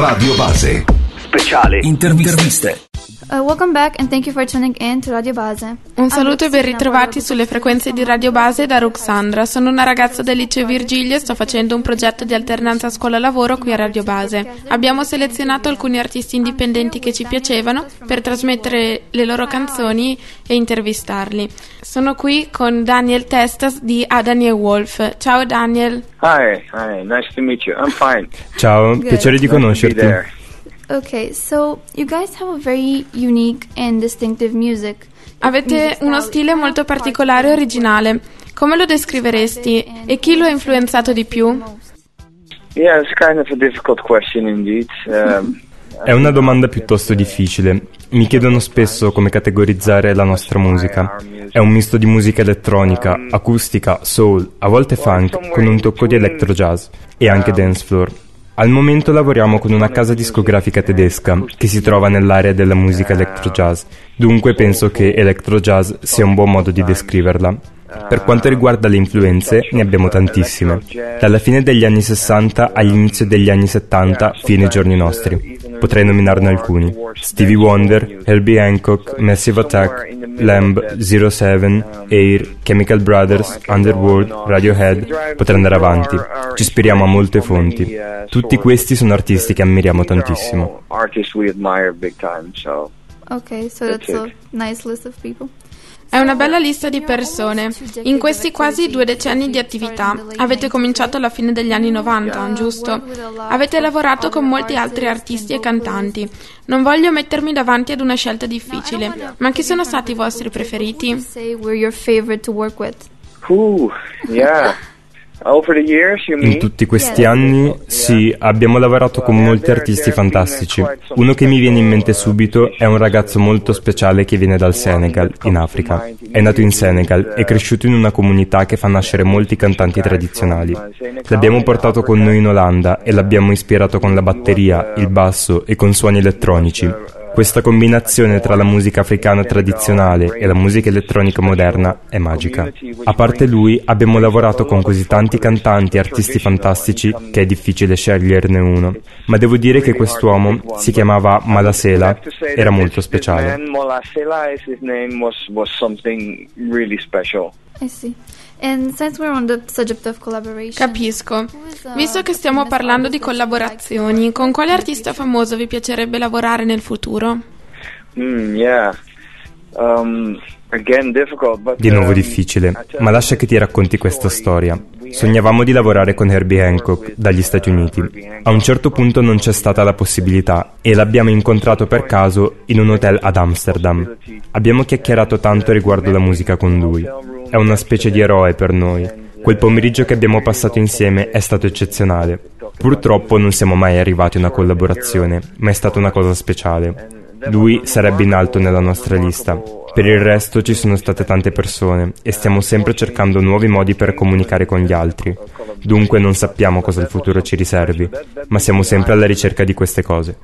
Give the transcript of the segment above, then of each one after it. Radio Base. Speciale interviste. Welcome back and thank you for tuning in to Radio Base. Un saluto e ben ritrovati sulle frequenze di Radio Base da Ruxandra. Sono una ragazza del liceo Virgilio e sto facendo un progetto di alternanza scuola-lavoro qui a Radio Base. Abbiamo selezionato alcuni artisti indipendenti che ci piacevano per trasmettere le loro canzoni e intervistarli. Sono qui con Daniel Testas di Adani and Wolf. Ciao Daniel. Hi, nice to meet you. I'm fine. Ciao, good. Piacere di conoscerti. Okay, so you guys have a very unique and distinctive music. Avete uno stile molto particolare e originale. Come lo descriveresti? E chi lo ha influenzato di più? Yeah, it's kind of a difficult question indeed. È una domanda piuttosto difficile. Mi chiedono spesso come categorizzare la nostra musica. È un misto di musica elettronica, acustica, soul, a volte funk, con un tocco di electro jazz e anche dance floor. Al momento lavoriamo con una casa discografica tedesca che si trova nell'area della musica electro jazz, dunque penso che electro jazz sia un buon modo di descriverla. Per quanto riguarda le influenze, ne abbiamo tantissime, dalla fine degli anni 60 all'inizio degli anni 70 fino ai giorni nostri. Potrei nominarne alcuni: Stevie Wonder, Herbie Hancock, Massive Attack, Lamb, 07, Air, Chemical Brothers, Underworld, Radiohead. Potrei andare avanti. Ci ispiriamo a molte fonti. Tutti questi sono artisti che ammiriamo tantissimo. Ok, so that's a nice list of people. È una bella lista di persone. In questi quasi 2 decenni di attività avete cominciato alla fine degli anni 90, giusto? Avete lavorato con molti altri artisti e cantanti. Non voglio mettermi davanti ad una scelta difficile, ma chi sono stati i vostri preferiti? In tutti questi anni, sì, abbiamo lavorato con molti artisti fantastici. Uno che mi viene in mente subito è un ragazzo molto speciale che viene dal Senegal, in Africa. È nato in Senegal e cresciuto in una comunità che fa nascere molti cantanti tradizionali. L'abbiamo portato con noi in Olanda e l'abbiamo ispirato con la batteria, il basso e con suoni elettronici. Questa combinazione tra la musica africana tradizionale e la musica elettronica moderna è magica. A parte lui, abbiamo lavorato con così tanti cantanti e artisti fantastici che è difficile sceglierne uno. Ma devo dire che quest'uomo si chiamava Malasela, era molto speciale. Capisco. Visto che stiamo parlando di collaborazioni, con quale artista famoso vi piacerebbe lavorare nel futuro? Di nuovo difficile, ma lascia che ti racconti questa storia. Sognavamo di lavorare con Herbie Hancock dagli Stati Uniti. A un certo punto non c'è stata la possibilità e l'abbiamo incontrato per caso in un hotel ad Amsterdam. Abbiamo chiacchierato tanto riguardo la musica con lui. È una specie di eroe per noi. Quel pomeriggio che abbiamo passato insieme è stato eccezionale. Purtroppo non siamo mai arrivati a una collaborazione, ma è stata una cosa speciale. Lui sarebbe in alto nella nostra lista. Per il resto ci sono state tante persone e stiamo sempre cercando nuovi modi per comunicare con gli altri. Dunque non sappiamo cosa il futuro ci riservi, ma siamo sempre alla ricerca di queste cose.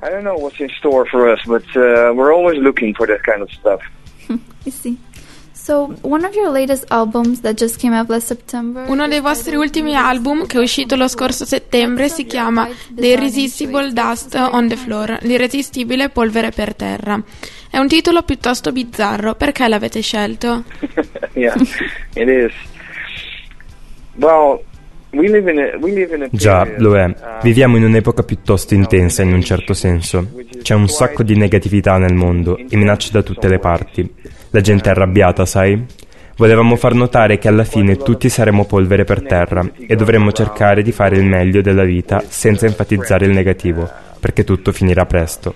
Uno dei vostri ultimi album che è uscito lo scorso settembre si chiama The Irresistible Dust on the Floor, l'irresistibile polvere per terra. È un titolo piuttosto bizzarro, perché l'avete scelto? Già, lo è. Viviamo in un'epoca piuttosto intensa in un certo senso. C'è un sacco di negatività nel mondo e minacce da tutte le parti. La gente è arrabbiata, sai? Volevamo far notare che alla fine tutti saremo polvere per terra e dovremmo cercare di fare il meglio della vita senza enfatizzare il negativo, perché tutto finirà presto.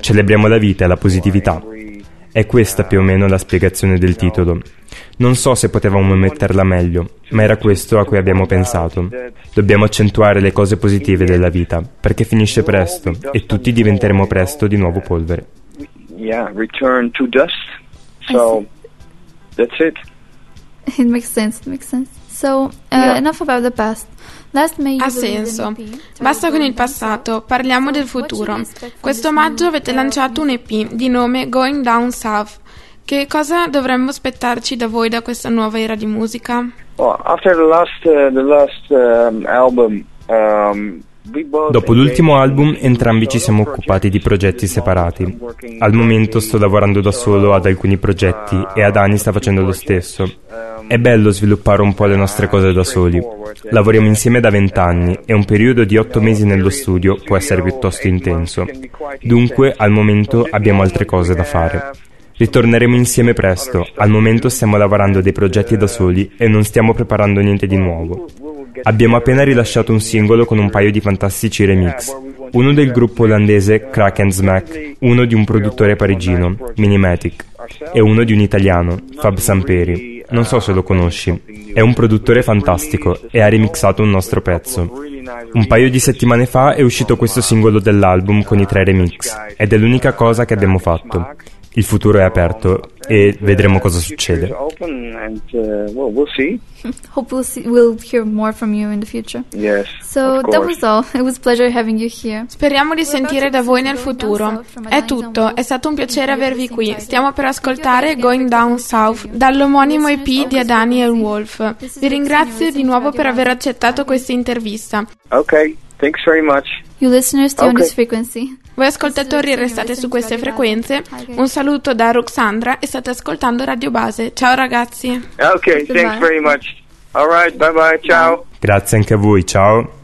Celebriamo la vita e la positività. È questa più o meno la spiegazione del titolo. Non so se potevamo metterla meglio, ma era questo a cui abbiamo pensato. Dobbiamo accentuare le cose positive della vita, perché finisce presto e tutti diventeremo presto di nuovo polvere. Return to dust. So that's it. It makes sense. Enough about the past. Ha senso. Basta con il passato, parliamo del futuro. Questo maggio avete lanciato un EP di nome Going Down South. Che cosa dovremmo aspettarci da voi da questa nuova era di musica? Well, after the last album Dopo l'ultimo album entrambi ci siamo occupati di progetti separati. Al momento sto lavorando da solo ad alcuni progetti e Adani sta facendo lo stesso. È bello sviluppare un po' le nostre cose da soli. Lavoriamo insieme da 20 anni e un periodo di 8 mesi nello studio può essere piuttosto intenso. Dunque, al momento abbiamo altre cose da fare. Ritorneremo insieme presto. Al momento stiamo lavorando a dei progetti da soli e non stiamo preparando niente di nuovo. Abbiamo appena rilasciato un singolo con un paio di fantastici remix, uno del gruppo olandese Crack and Smack, uno di un produttore parigino, Minimatic, e uno di un italiano, Fab Samperi. Non so se lo conosci. È un produttore fantastico e ha remixato un nostro pezzo. Un paio di settimane fa è uscito questo singolo dell'album con i 3 remix, ed è l'unica cosa che abbiamo fatto. Il futuro è aperto e vedremo cosa succede. Hope we'll hear more from you in the future. Yes. So that was all. It was a pleasure having you here. Speriamo di sentire da voi nel futuro. È tutto. È stato un piacere avervi qui. Stiamo per ascoltare Going Down South dall'omonimo EP di Daniël Wolf. Vi ringrazio di nuovo per aver accettato questa intervista. Okay. Thanks very much. You listeners stay on this frequency. Voi ascoltatori restate su queste frequenze. Un saluto da Ruxandra e state ascoltando Radio Base. Ciao ragazzi. Okay, thanks very much. All right, bye bye, ciao. Grazie anche a voi, ciao.